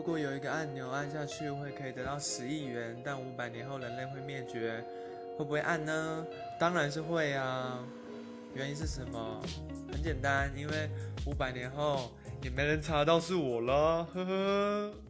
如果有一个按钮按下去会可以得到10亿元，但500年后人类会灭绝，会不会按呢？当然是会啊。原因是什么？很简单，因为500年后也没人查到是我了，呵呵。